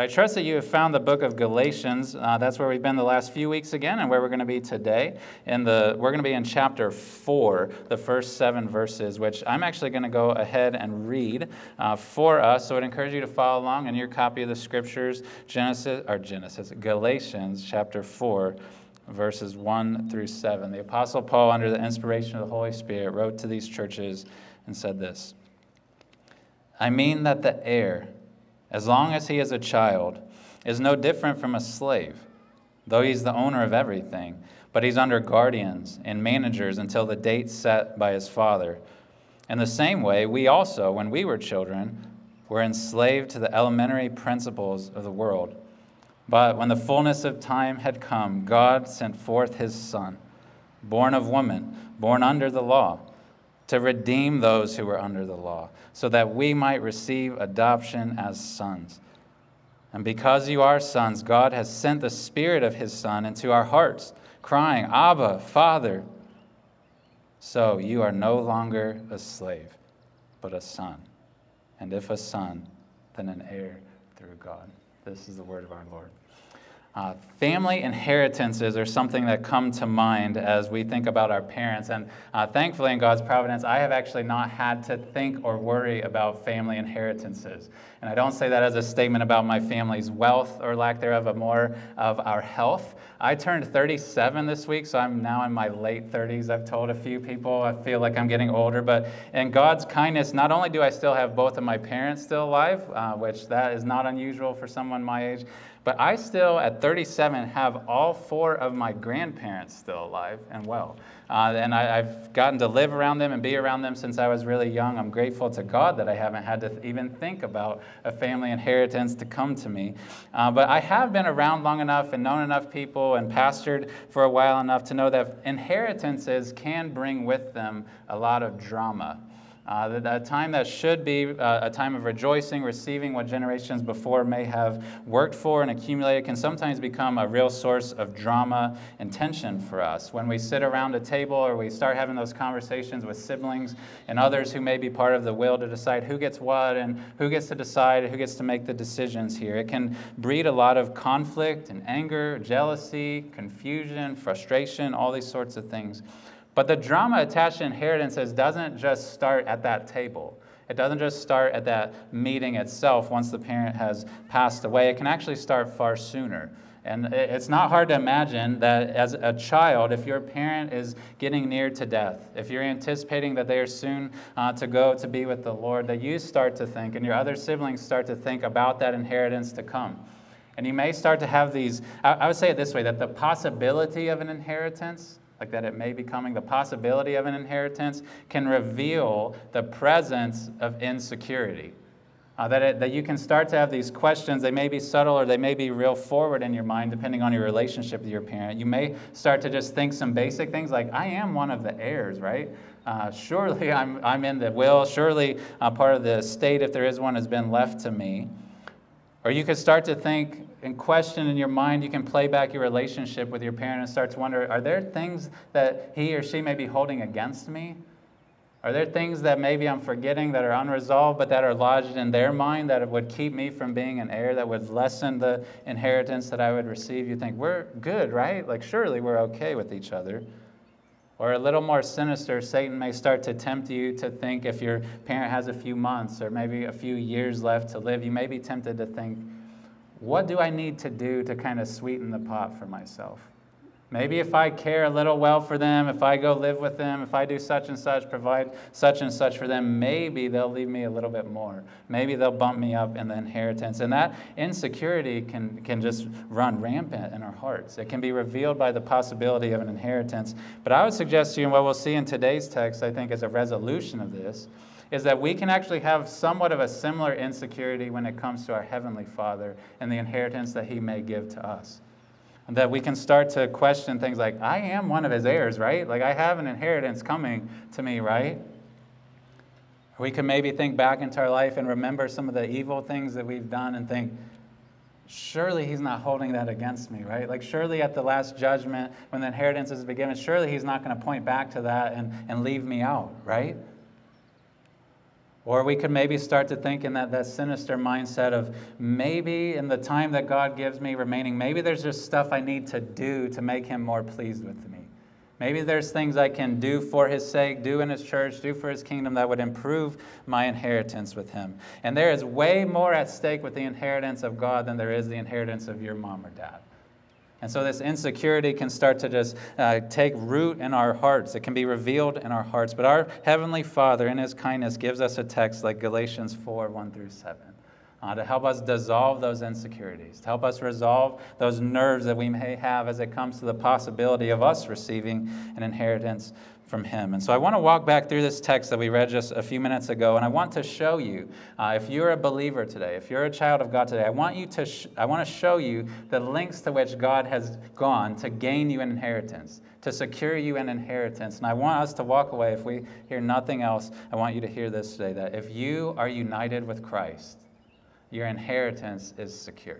But I trust that you have found the book of Galatians. That's where we've been the last few weeks again, and where we're going to be today. We're going to be in chapter 4, the first 7 verses, which I'm actually going to go ahead and read for us. So I'd encourage you to follow along in your copy of the Scriptures, Galatians chapter 4, verses 1 through 7. The Apostle Paul, under the inspiration of the Holy Spirit, wrote to these churches and said this, "I mean that the heir, as long as he is a child, is no different from a slave, though he's the owner of everything, but he's under guardians and managers until the date set by his father. In the same way, we also, when we were children, were enslaved to the elementary principles of the world. But when the fullness of time had come, God sent forth his Son, born of woman, born under the law, to redeem those who were under the law, so that we might receive adoption as sons. And because you are sons, God has sent the Spirit of his Son into our hearts, crying, 'Abba, Father.' So you are no longer a slave, but a son. And if a son, then an heir through God." This is the word of our Lord. Family inheritances are something that come to mind as we think about our parents, and thankfully in God's providence, I have actually not had to think or worry about family inheritances. And I don't say that as a statement about my family's wealth or lack thereof, but more of our health. I turned 37 this week, so I'm now in my late 30s. I've told a few people I feel like I'm getting older, but in God's kindness, not only do I still have both of my parents still alive, which that is not unusual for someone my age, but I still, at 37, have all 4 of my grandparents still alive and well. And I've gotten to live around them and be around them since I was really young. I'm grateful to God that I haven't had to even think about a family inheritance to come to me. But I have been around long enough and known enough people and pastored for a while enough to know that inheritances can bring with them a lot of drama. A time that should be a time of rejoicing, receiving what generations before may have worked for and accumulated, can sometimes become a real source of drama and tension for us. When we sit around a table or we start having those conversations with siblings and others who may be part of the will to decide who gets what and who gets to decide, who gets to make the decisions here, it can breed a lot of conflict and anger, jealousy, confusion, frustration, all these sorts of things. But the drama attached to inheritances doesn't just start at that table. It doesn't just start at that meeting itself once the parent has passed away. It can actually start far sooner. And it's not hard to imagine that as a child, if your parent is getting near to death, if you're anticipating that they are soon to go to be with the Lord, that you start to think and your other siblings start to think about that inheritance to come. And you may start to have these, I would say it this way, that the possibility of an inheritance, like that it may be coming, the possibility of an inheritance can reveal the presence of insecurity. That you can start to have these questions. They may be subtle or they may be real forward in your mind, depending on your relationship with your parent. You may start to just think some basic things like, I am one of the heirs, right? Surely I'm in the will. Surely part of the estate, if there is one, has been left to me. Or you could start to think and question in your mind, you can play back your relationship with your parent and start to wonder, are there things that he or she may be holding against me? Are there things that maybe I'm forgetting that are unresolved but that are lodged in their mind that would keep me from being an heir, that would lessen the inheritance that I would receive? You think, we're good, right? Like, surely we're okay with each other. Or a little more sinister, Satan may start to tempt you to think if your parent has a few months or maybe a few years left to live, you may be tempted to think, what do I need to do to kind of sweeten the pot for myself? Maybe if I care a little well for them, if I go live with them, if I do such and such, provide such and such for them, maybe they'll leave me a little bit more. Maybe they'll bump me up in the inheritance. And that insecurity can just run rampant in our hearts. It can be revealed by the possibility of an inheritance. But I would suggest to you, and what we'll see in today's text, I think, is a resolution of this, is that we can actually have somewhat of a similar insecurity when it comes to our Heavenly Father and the inheritance that He may give to us. And that we can start to question things like, I am one of His heirs, right? Like, I have an inheritance coming to me, right? We can maybe think back into our life and remember some of the evil things that we've done and think, surely He's not holding that against me, right? Like, surely at the last judgment, when the inheritance is given, surely He's not going to point back to that and leave me out, right? Or we could maybe start to think in that sinister mindset of maybe in the time that God gives me remaining, maybe there's just stuff I need to do to make him more pleased with me. Maybe there's things I can do for his sake, do in his church, do for his kingdom that would improve my inheritance with him. And there is way more at stake with the inheritance of God than there is the inheritance of your mom or dad. And so this insecurity can start to just take root in our hearts. It can be revealed in our hearts. But our Heavenly Father, in his kindness, gives us a text like Galatians 4:1-7 to help us dissolve those insecurities, to help us resolve those nerves that we may have as it comes to the possibility of us receiving an inheritance from him. And so I want to walk back through this text that we read just a few minutes ago, and I want to show you, if you're a believer today, if you're a child of God today, I want to show you the lengths to which God has gone to gain you an inheritance, to secure you an inheritance. And I want us to walk away, if we hear nothing else, I want you to hear this today, that if you are united with Christ, your inheritance is secure.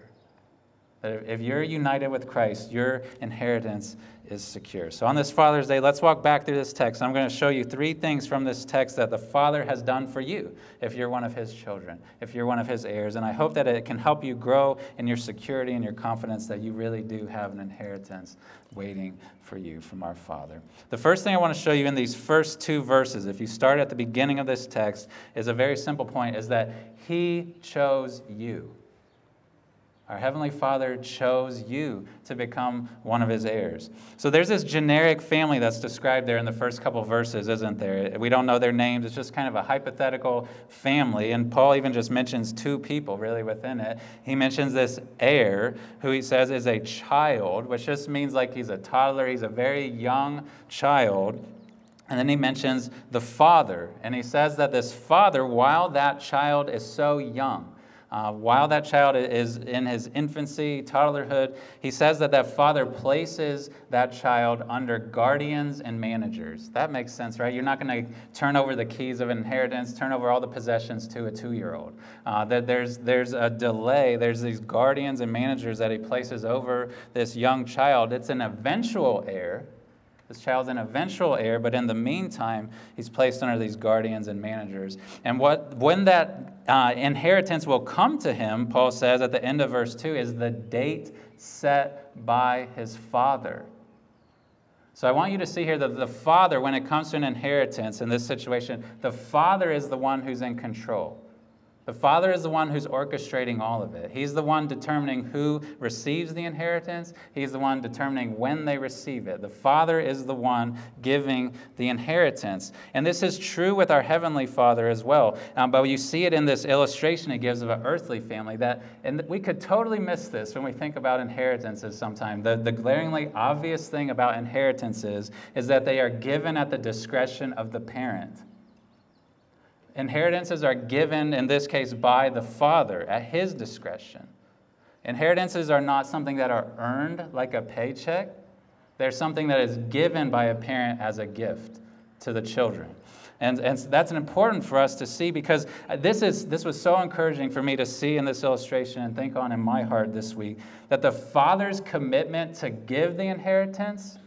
That if you're united with Christ, your inheritance is secure. So on this Father's Day, let's walk back through this text. I'm going to show you three things from this text that the Father has done for you if you're one of his children, if you're one of his heirs. And I hope that it can help you grow in your security and your confidence that you really do have an inheritance waiting for you from our Father. The first thing I want to show you in these first two verses, if you start at the beginning of this text, is a very simple point, is that he chose you. Our Heavenly Father chose you to become one of his heirs. So there's this generic family that's described there in the first couple verses, isn't there? We don't know their names. It's just kind of a hypothetical family. And Paul even just mentions two people really within it. He mentions this heir, who he says is a child, which just means like he's a toddler. He's a very young child. And then he mentions the father. And he says that this father, while that child is so young, while that child is in his infancy, toddlerhood, he says that that father places that child under guardians and managers. That makes sense, right? You're not going to turn over the keys of inheritance, turn over all the possessions to a two-year-old. There's a delay. There's these guardians and managers that he places over this young child. It's an eventual heir. This child's an eventual heir, but in the meantime, he's placed under these guardians and managers. And when that inheritance will come to him, Paul says at the end of verse 2, is the date set by his father. So I want you to see here that the father, when it comes to an inheritance in this situation, the father is the one who's in control. The father is the one who's orchestrating all of it. He's the one determining who receives the inheritance. He's the one determining when they receive it. The father is the one giving the inheritance. And this is true with our Heavenly Father as well. But you see it in this illustration he gives of an earthly family. And we could totally miss this when we think about inheritances sometimes. The glaringly obvious thing about inheritances is that they are given at the discretion of the parent. Inheritances are given, in this case, by the father at his discretion. Inheritances are not something that are earned like a paycheck. They're something that is given by a parent as a gift to the children. And that's important for us to see, because this was so encouraging for me to see in this illustration and think on in my heart this week, that the father's commitment to give the inheritance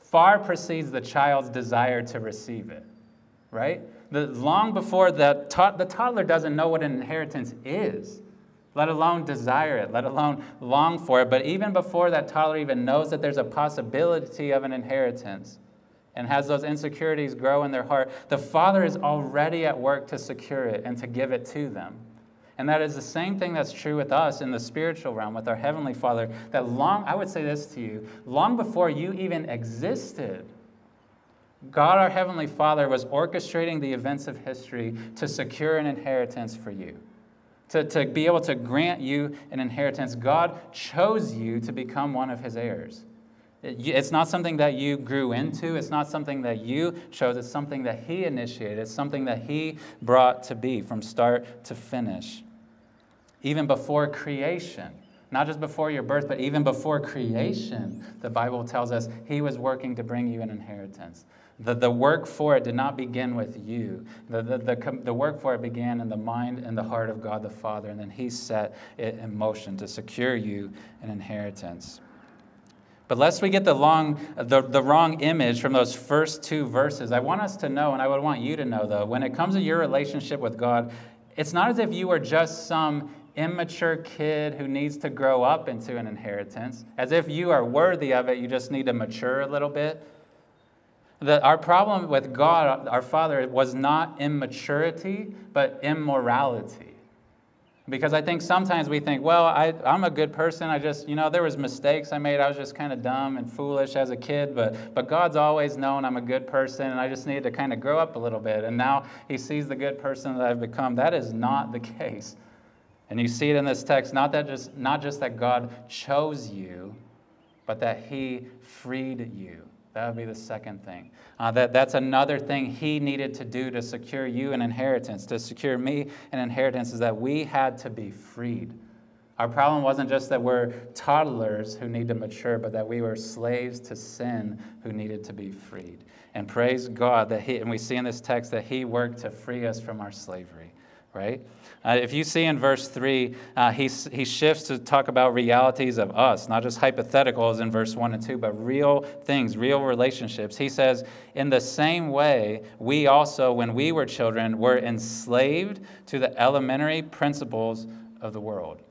far precedes the child's desire to receive it, right? Long before the toddler doesn't know what an inheritance is, let alone desire it, let alone long for it. But even before that toddler even knows that there's a possibility of an inheritance and has those insecurities grow in their heart, the father is already at work to secure it and to give it to them. And that is the same thing that's true with us in the spiritual realm, with our Heavenly Father, that I would say this to you, long before you even existed, God, our Heavenly Father, was orchestrating the events of history to secure an inheritance for you, to be able to grant you an inheritance. God chose you to become one of his heirs. It's not something that you grew into. It's not something that you chose. It's something that he initiated. It's something that he brought to be from start to finish. Even before creation, not just before your birth, but even before creation, the Bible tells us he was working to bring you an inheritance. The work for it did not begin with you. The work for it began in the mind and the heart of God the Father, and then he set it in motion to secure you an inheritance. But lest we get the wrong image from those first two verses, I want us to know, and I would want you to know, though, when it comes to your relationship with God, it's not as if you are just some immature kid who needs to grow up into an inheritance, as if you are worthy of it, you just need to mature a little bit. Our problem with God, our Father, was not immaturity, but immorality. Because I think sometimes we think, well, I'm a good person. I just, there was mistakes I made. I was just kind of dumb and foolish as a kid. But God's always known I'm a good person, and I just needed to kind of grow up a little bit. And now he sees the good person that I've become. That is not the case. And you see it in this text, not just that God chose you, but that he freed you. That would be the second thing. That's another thing he needed to do to secure you an inheritance, to secure me an inheritance, is that we had to be freed. Our problem wasn't just that we're toddlers who need to mature, but that we were slaves to sin who needed to be freed. And praise God that and we see in this text that he worked to free us from our slavery. Right? If you see in verse 3, he shifts to talk about realities of us, not just hypotheticals in verse 1 and 2, but real things, real relationships. He says, in the same way, we also, when we were children, were enslaved to the elementary principles of the world.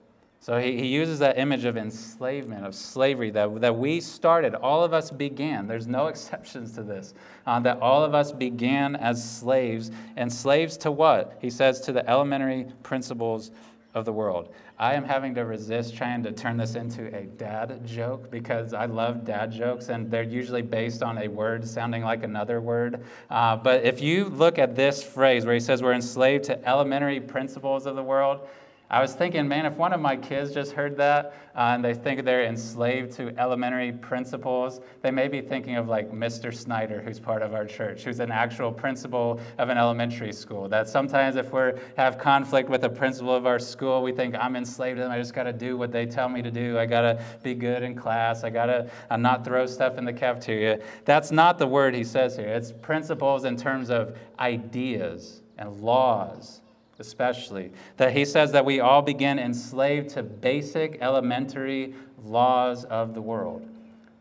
So he uses that image of enslavement, of slavery, that we started, all of us began. There's no exceptions to this, that all of us began as slaves. And slaves to what? He says to the elementary principles of the world. I am having to resist trying to turn this into a dad joke because I love dad jokes, and they're usually based on a word sounding like another word. But if you look at this phrase where he says we're enslaved to elementary principles of the world, I was thinking, man, if one of my kids just heard that and they think they're enslaved to elementary principles, they may be thinking of like Mr. Snyder, who's part of our church, who's an actual principal of an elementary school. That sometimes if we have conflict with a principal of our school, we think I'm enslaved to them. I just got to do what they tell me to do. I got to be good in class. I got to not throw stuff in the cafeteria. That's not the word he says here. It's principles in terms of ideas and laws. Especially, that he says that we all begin enslaved to basic elementary laws of the world.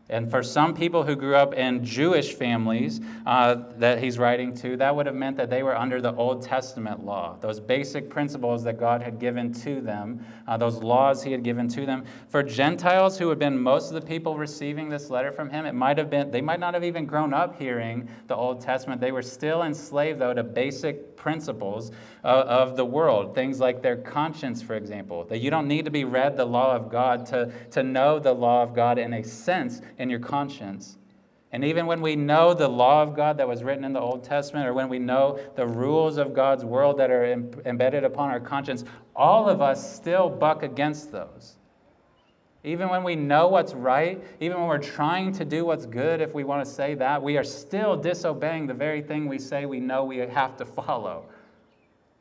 And for some people who grew up in Jewish families that he's writing to, that would have meant that they were under the Old Testament law, those basic principles that God had given to them, those laws he had given to them. For Gentiles who had been most of the people receiving this letter from him, they might not have even grown up hearing the Old Testament. They were still enslaved, though, to basic principles of the world, things like their conscience, for example, that you don't need to be read the law of God to know the law of God in a sense in your conscience. And even when we know the law of God that was written in the Old Testament, or when we know the rules of God's world that are embedded upon our conscience, all of us still buck against those. Even when we know what's right, even when we're trying to do what's good, if we want to say that, we are still disobeying the very thing we say we know we have to follow.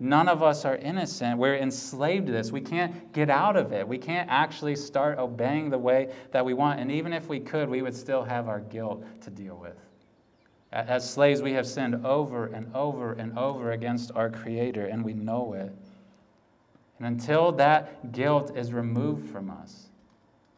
None of us are innocent. We're enslaved to this. We can't get out of it. We can't actually start obeying the way that we want. And even if we could, we would still have our guilt to deal with. As slaves, we have sinned over and over and over against our Creator, and we know it. And until that guilt is removed from us,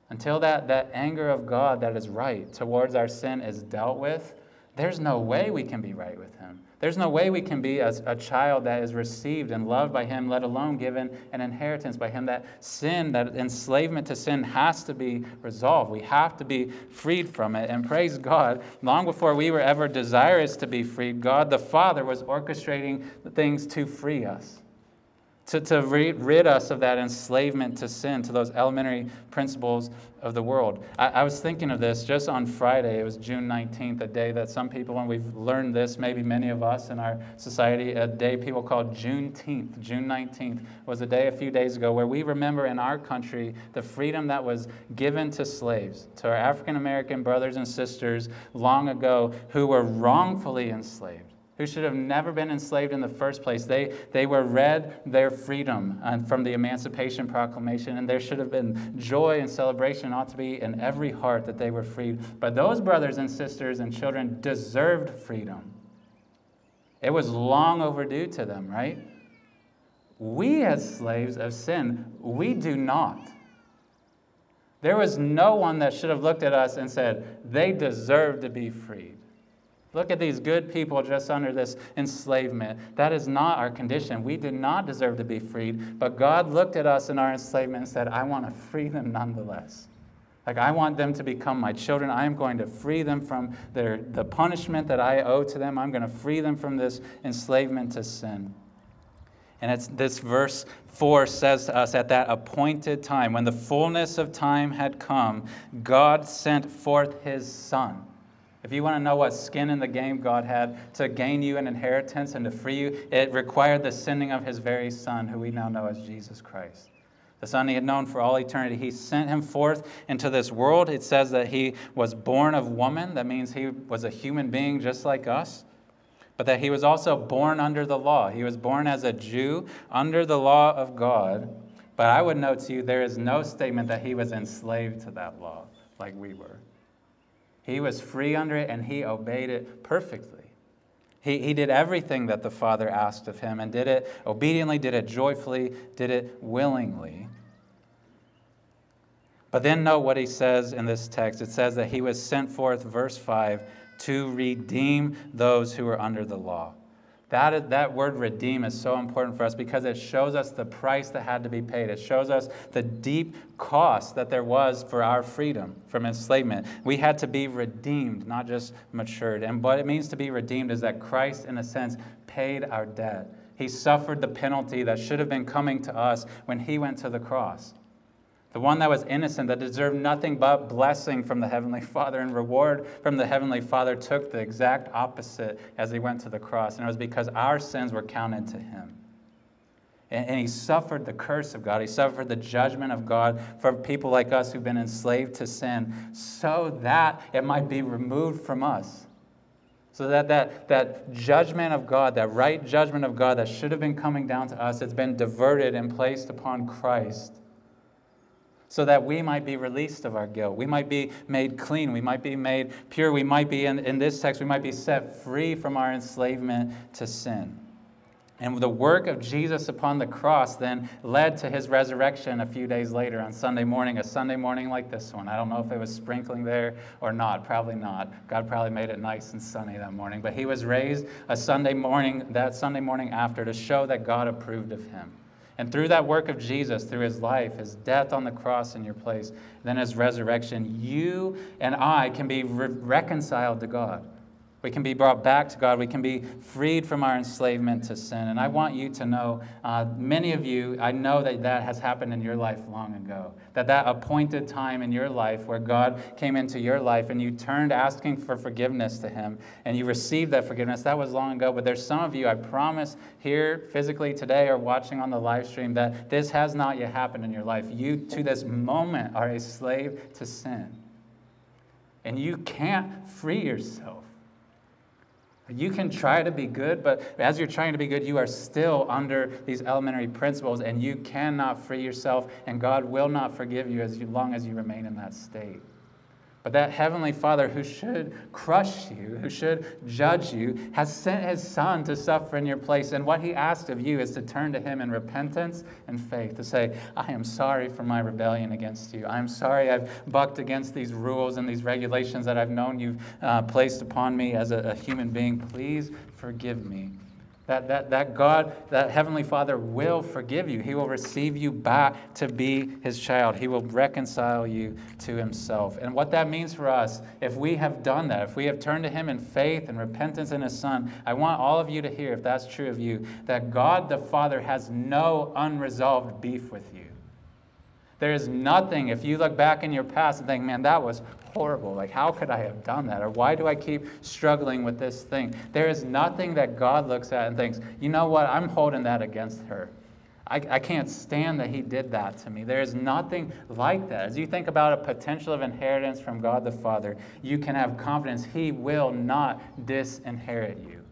until that anger of God that is right towards our sin is dealt with, there's no way we can be right with him. There's no way we can be a child that is received and loved by him, let alone given an inheritance by him. That sin, that enslavement to sin has to be resolved. We have to be freed from it. And praise God, long before we were ever desirous to be freed, God the Father was orchestrating the things to free us, to rid us of that enslavement to sin, to those elementary principles of the world. I was thinking of this just on Friday. It was June 19th, a day that some people, and we've learned this, maybe many of us in our society, a day people call Juneteenth. June 19th was a day a few days ago where we remember in our country the freedom that was given to slaves, to our African-American brothers and sisters long ago who were wrongfully enslaved, who should have never been enslaved in the first place. They were read their freedom from the Emancipation Proclamation, and there should have been joy and celebration ought to be in every heart that they were freed. But those brothers and sisters and children deserved freedom. It was long overdue to them, right? We as slaves of sin, we do not. There was no one that should have looked at us and said, they deserve to be freed. Look at these good people just under this enslavement. That is not our condition. We did not deserve to be freed, but God looked at us in our enslavement and said, I want to free them nonetheless. Like, I want them to become my children. I am going to free them from the punishment that I owe to them. I'm going to free them from this enslavement to sin. And it's this verse 4 says to us, at that appointed time, when the fullness of time had come, God sent forth his Son. If you want to know what skin in the game God had to gain you an inheritance and to free you, it required the sending of his very Son, who we now know as Jesus Christ. The Son he had known for all eternity. He sent him forth into this world. It says that he was born of woman. That means he was a human being just like us. But that he was also born under the law. He was born as a Jew under the law of God. But I would note to you, there is no statement that he was enslaved to that law like we were. He was free under it, and he obeyed it perfectly. He did everything that the Father asked of him and did it obediently, did it joyfully, did it willingly. But then note what he says in this text. It says that he was sent forth, verse 5, to redeem those who are under the law. That word redeem is so important for us because it shows us the price that had to be paid. It shows us the deep cost that there was for our freedom from enslavement. We had to be redeemed, not just matured. And what it means to be redeemed is that Christ, in a sense, paid our debt. He suffered the penalty that should have been coming to us when he went to the cross. The one that was innocent, that deserved nothing but blessing from the Heavenly Father and reward from the Heavenly Father, took the exact opposite as he went to the cross. And it was because our sins were counted to him. And he suffered the curse of God. He suffered the judgment of God for people like us who've been enslaved to sin so that it might be removed from us. So that judgment of God, that right judgment of God that should have been coming down to us, it's been diverted and placed upon Christ, so that we might be released of our guilt. We might be made clean. We might be made pure. We might be, in this text, we might be set free from our enslavement to sin. And the work of Jesus upon the cross then led to his resurrection a few days later on Sunday morning, a Sunday morning like this one. I don't know if it was sprinkling there or not. Probably not. God probably made it nice and sunny that morning. But he was raised a Sunday morning, that Sunday morning after, to show that God approved of him. And through that work of Jesus, through his life, his death on the cross in your place, then his resurrection, you and I can be reconciled to God. We can be brought back to God. We can be freed from our enslavement to sin. And I want you to know, many of you, I know that has happened in your life long ago. That appointed time in your life where God came into your life and you turned asking for forgiveness to him and you received that forgiveness, that was long ago. But there's some of you, I promise, here physically today or watching on the live stream, that this has not yet happened in your life. You, to this moment, are a slave to sin. And you can't free yourself. You can try to be good, but as you're trying to be good, you are still under these elementary principles, and you cannot free yourself, and God will not forgive you as long as you remain in that state. But that Heavenly Father who should crush you, who should judge you, has sent his Son to suffer in your place, and what he asked of you is to turn to him in repentance and faith, to say, I am sorry for my rebellion against you. I'm sorry I've bucked against these rules and these regulations that I've known you've placed upon me as a human being. Please forgive me. That God, that Heavenly Father will forgive you. He will receive you back to be his child. He will reconcile you to himself. And what that means for us, if we have done that, if we have turned to him in faith and repentance in his Son, I want all of you to hear, if that's true of you, that God the Father has no unresolved beef with you. There is nothing, if you look back in your past and think, man, that was horrible. Like, how could I have done that? Or why do I keep struggling with this thing? There is nothing that God looks at and thinks, you know what, I'm holding that against her. I can't stand that he did that to me. There is nothing like that. As you think about a potential of inheritance from God the Father, you can have confidence he will not disinherit you.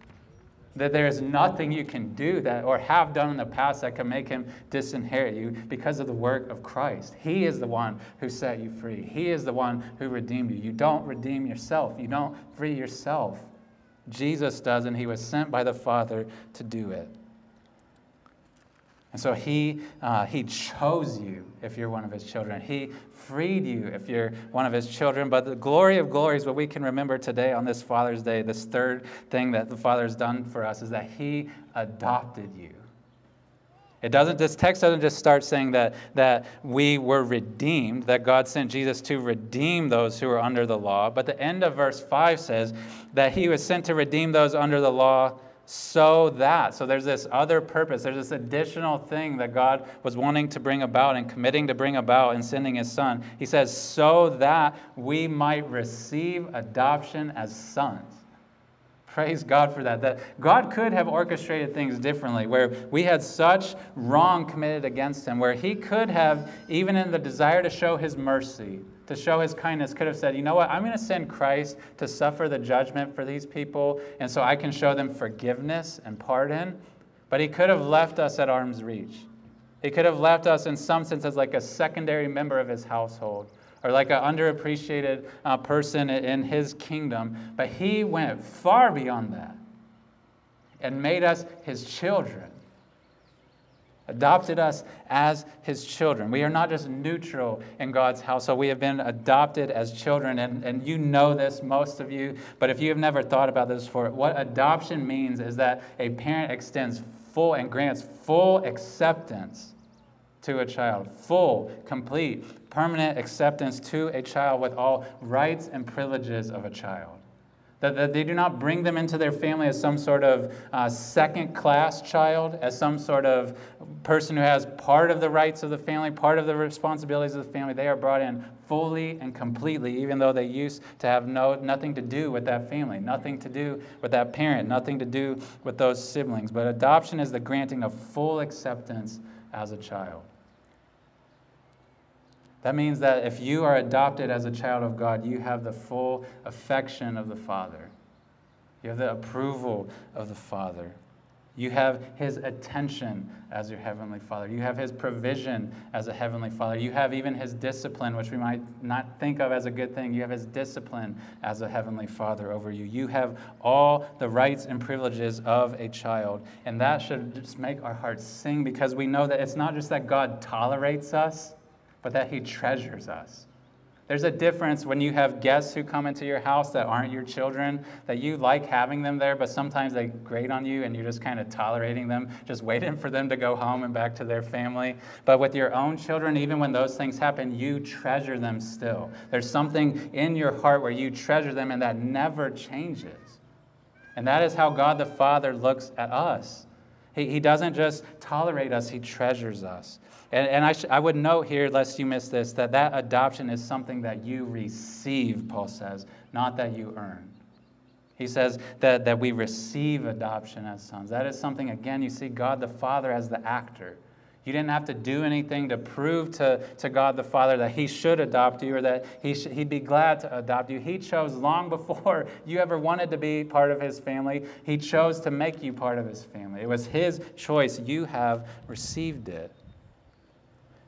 That there is nothing you can do that or have done in the past that can make him disinherit you because of the work of Christ. He is the one who set you free. He is the one who redeemed you. You don't redeem yourself. You don't free yourself. Jesus does, and he was sent by the Father to do it. And so he chose you if you're one of his children. He freed you if you're one of his children. But the glory of glories, what we can remember today on this Father's Day, this third thing that the Father has done for us, is that he adopted you. It doesn't. This text doesn't just start saying that we were redeemed, that God sent Jesus to redeem those who were under the law. But the end of verse 5 says that he was sent to redeem those under the law so there's this other purpose. There's this additional thing that God was wanting to bring about and committing to bring about and sending his son. He says, so that we might receive adoption as sons. Praise God for that. That God could have orchestrated things differently, where we had such wrong committed against him, where he could have, even in the desire to show his mercy, to show his kindness, could have said, you know what, I'm going to send Christ to suffer the judgment for these people, and so I can show them forgiveness and pardon. But he could have left us at arm's reach. He could have left us in some sense as like a secondary member of his household, or like an underappreciated person in his kingdom. But he went far beyond that and made us his children, adopted us as his children. We are not just neutral in God's household. We have been adopted as children, and you know this, most of you, but if you have never thought about this before, what adoption means is that a parent extends full and grants full acceptance to a child, full, complete, permanent acceptance to a child with all rights and privileges of a child. That they do not bring them into their family as some sort of second-class child, as some sort of person who has part of the rights of the family, part of the responsibilities of the family. They are brought in fully and completely, even though they used to have nothing to do with that family, nothing to do with that parent, nothing to do with those siblings. But adoption is the granting of full acceptance as a child. That means that if you are adopted as a child of God, you have the full affection of the Father. You have the approval of the Father. You have his attention as your heavenly Father. You have his provision as a heavenly Father. You have even his discipline, which we might not think of as a good thing. You have his discipline as a heavenly Father over you. You have all the rights and privileges of a child. And that should just make our hearts sing, because we know that it's not just that God tolerates us, but that he treasures us. There's a difference when you have guests who come into your house that aren't your children, that you like having them there, but sometimes they grate on you and you're just kind of tolerating them, just waiting for them to go home and back to their family. But with your own children, even when those things happen, you treasure them still. There's something in your heart where you treasure them, and that never changes. And that is how God the Father looks at us. He doesn't just tolerate us, he treasures us. And I would note here, lest you miss this, that adoption is something that you receive, Paul says, not that you earn. He says that we receive adoption as sons. That is something, again, you see God the Father as the actor. You didn't have to do anything to prove to God the Father that he should adopt you, or that he'd be glad to adopt you. He chose long before you ever wanted to be part of his family. He chose to make you part of his family. It was his choice. You have received it.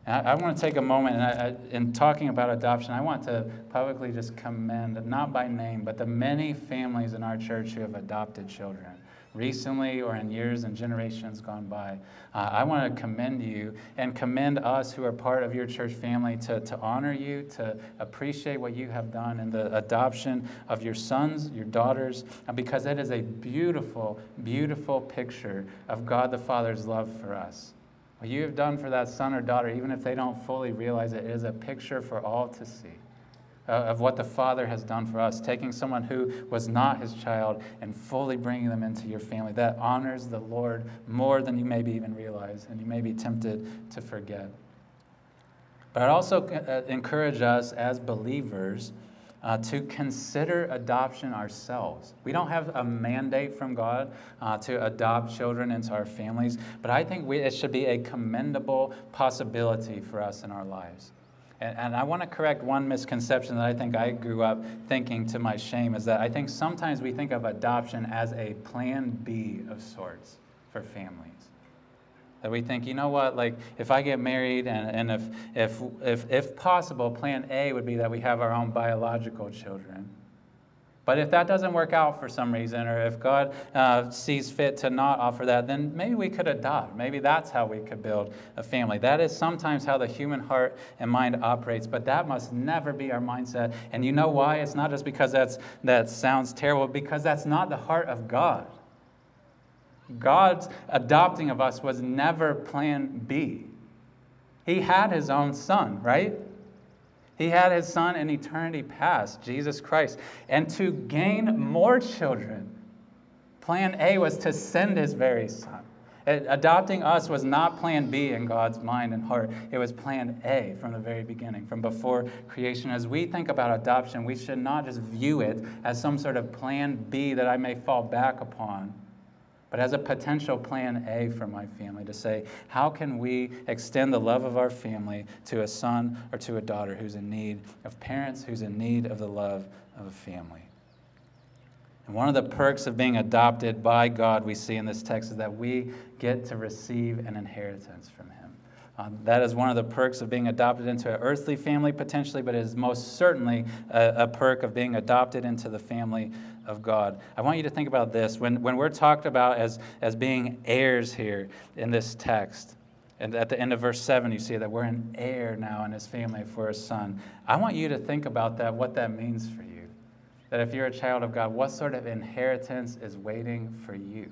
And I want to take a moment, in talking about adoption, I want to publicly just commend, not by name, but the many families in our church who have adopted children, recently or in years and generations gone by. I want to commend you and commend us who are part of your church family to honor you, to appreciate what you have done in the adoption of your sons, your daughters, because it is a beautiful, beautiful picture of God the Father's love for us. What you have done for that son or daughter, even if they don't fully realize it, is a picture for all to see of what the Father has done for us, taking someone who was not his child and fully bringing them into your family. That honors the Lord more than you maybe even realize, and you may be tempted to forget. But I'd also encourage us as believers to consider adoption ourselves. We don't have a mandate from God to adopt children into our families, but I think it should be a commendable possibility for us in our lives. And I want to correct one misconception that I think I grew up thinking, to my shame, is that I think sometimes we think of adoption as a plan B of sorts for families. That we think, you know what, like if I get married and if possible, plan A would be that we have our own biological children. But if that doesn't work out for some reason, or if God sees fit to not offer that, then maybe we could adopt. Maybe that's how we could build a family. That is sometimes how the human heart and mind operates, but that must never be our mindset. And you know why? It's not just because that sounds terrible, because that's not the heart of God. God's adopting of us was never plan B. He had his own son, right? He had his son in eternity past, Jesus Christ. And to gain more children, plan A was to send his very son. Adopting us was not plan B in God's mind and heart. It was plan A from the very beginning, from before creation. As we think about adoption, we should not just view it as some sort of plan B that I may fall back upon, but as a potential plan A for my family, to say, how can we extend the love of our family to a son or to a daughter who's in need of parents, who's in need of the love of a family? And one of the perks of being adopted by God we see in this text is that we get to receive an inheritance from him. That is one of the perks of being adopted into an earthly family potentially, but it is most certainly a perk of being adopted into the family of God. I want you to think about this. When we're talked about as being heirs here in this text, and at the end of verse 7 you see that we're an heir now in his family for his son. I want you to think about that, what that means for you. That if you're a child of God, what sort of inheritance is waiting for you?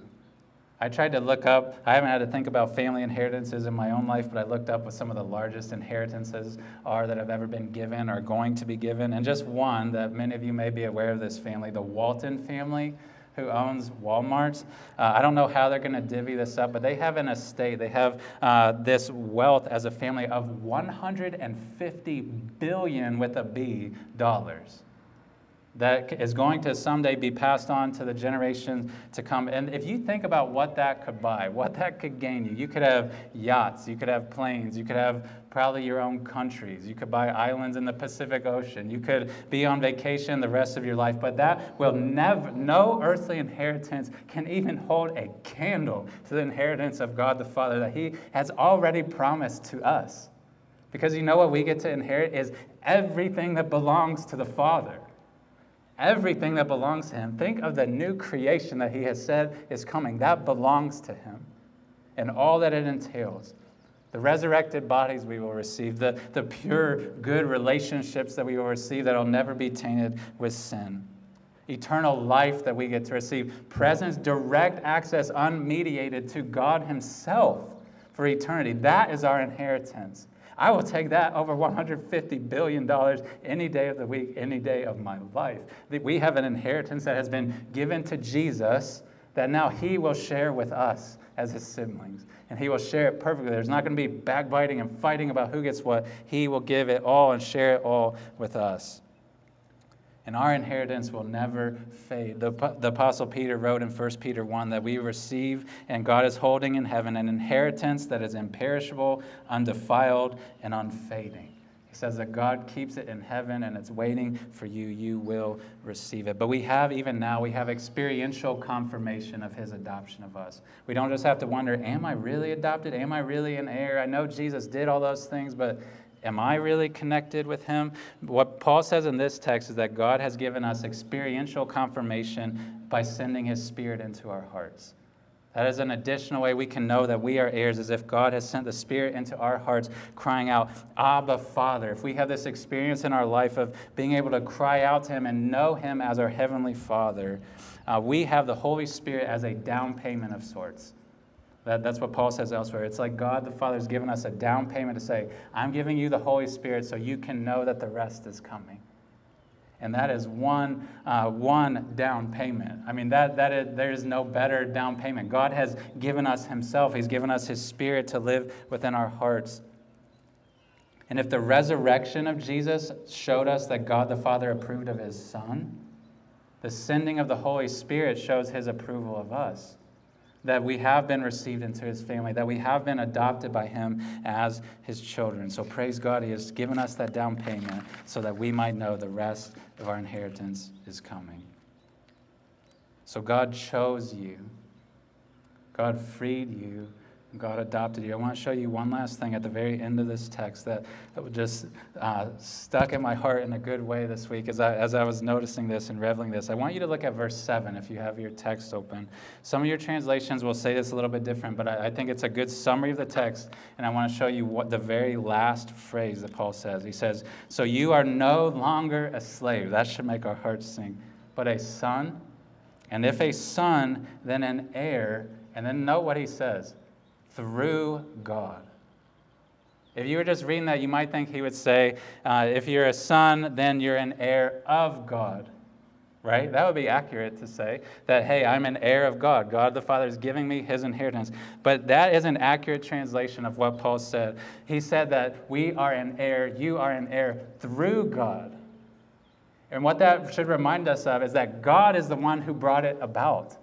I tried to look up, I haven't had to think about family inheritances in my own life, but I looked up what some of the largest inheritances are that have ever been given or going to be given. And just one that many of you may be aware of, this family, the Walton family, who owns Walmart. I don't know how they're going to divvy this up, but they have an estate. They have this wealth as a family of $150 billion, with a B, dollars, that is going to someday be passed on to the generation to come. And if you think about what that could buy, what that could gain you, you could have yachts, you could have planes, you could have probably your own countries, you could buy islands in the Pacific Ocean, you could be on vacation the rest of your life, but that will never, no earthly inheritance can even hold a candle to the inheritance of God the Father that he has already promised to us. Because you know what we get to inherit is everything that belongs to the Father. Everything that belongs to him. Think of the new creation that he has said is coming. That belongs to him and all that it entails. The resurrected bodies we will receive, the pure, good relationships that we will receive that will never be tainted with sin. Eternal life that we get to receive. Presence, direct access, unmediated to God himself for eternity. That is our inheritance. I will take that over $150 billion any day of the week, any day of my life. We have an inheritance that has been given to Jesus that now he will share with us as his siblings. And he will share it perfectly. There's not going to be backbiting and fighting about who gets what. He will give it all and share it all with us. And our inheritance will never fade. The Apostle Peter wrote in 1 Peter 1 that we receive, and God is holding in heaven, an inheritance that is imperishable, undefiled, and unfading. He says that God keeps it in heaven, and it's waiting for you. You will receive it. But we have, even now, we have experiential confirmation of his adoption of us. We don't just have to wonder, am I really adopted? Am I really an heir? I know Jesus did all those things, but am I really connected with him? What Paul says in this text is that God has given us experiential confirmation by sending his Spirit into our hearts. That is an additional way we can know that we are heirs, as if God has sent the Spirit into our hearts, crying out, Abba, Father. If we have this experience in our life of being able to cry out to him and know him as our Heavenly Father, we have the Holy Spirit as a down payment of sorts. That's what Paul says elsewhere. It's like God the Father has given us a down payment to say, I'm giving you the Holy Spirit so you can know that the rest is coming. And that is one down payment. I mean, there is no better down payment. God has given us himself. He's given us his Spirit to live within our hearts. And if the resurrection of Jesus showed us that God the Father approved of his Son, the sending of the Holy Spirit shows his approval of us, that we have been received into his family, that we have been adopted by him as his children. So praise God, he has given us that down payment so that we might know the rest of our inheritance is coming. So God chose you. God freed you. God adopted you. I want to show you one last thing at the very end of this text that just stuck in my heart in a good way this week as I was noticing this and reveling this. I want you to look at verse 7 if you have your text open. Some of your translations will say this a little bit different, but I think it's a good summary of the text, and I want to show you what the very last phrase that Paul says. He says, "So you are no longer a slave." That should make our hearts sing. "But a son, and if a son, then an heir," and then note what he says, "through God." If you were just reading that, you might think he would say, if you're a son, then you're an heir of God, right? That would be accurate to say that, hey, I'm an heir of God. God the Father is giving me his inheritance. But that is an accurate translation of what Paul said. He said that we are an heir, you are an heir through God. And what that should remind us of is that God is the one who brought it about.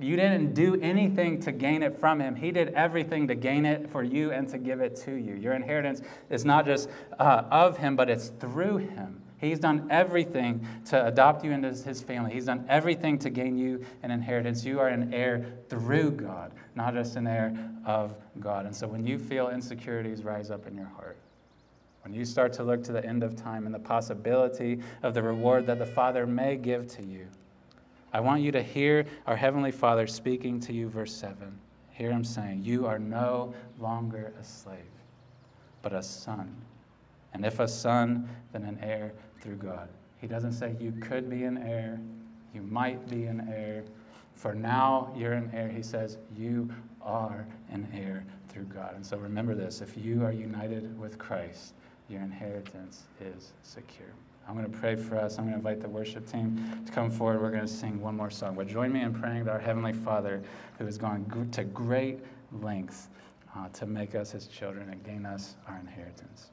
You didn't do anything to gain it from him. He did everything to gain it for you and to give it to you. Your inheritance is not just of him, but it's through him. He's done everything to adopt you into his family. He's done everything to gain you an inheritance. You are an heir through God, not just an heir of God. And so when you feel insecurities rise up in your heart, when you start to look to the end of time and the possibility of the reward that the Father may give to you, I want you to hear our Heavenly Father speaking to you, verse 7. Hear him saying, "You are no longer a slave, but a son. And if a son, then an heir through God." He doesn't say you could be an heir, you might be an heir. For now, you're an heir. He says, you are an heir through God. And so remember this, if you are united with Christ, your inheritance is secure. I'm going to pray for us. I'm going to invite the worship team to come forward. We're going to sing one more song. But join me in praying that our Heavenly Father, who has gone to great lengths to make us his children and gain us our inheritance.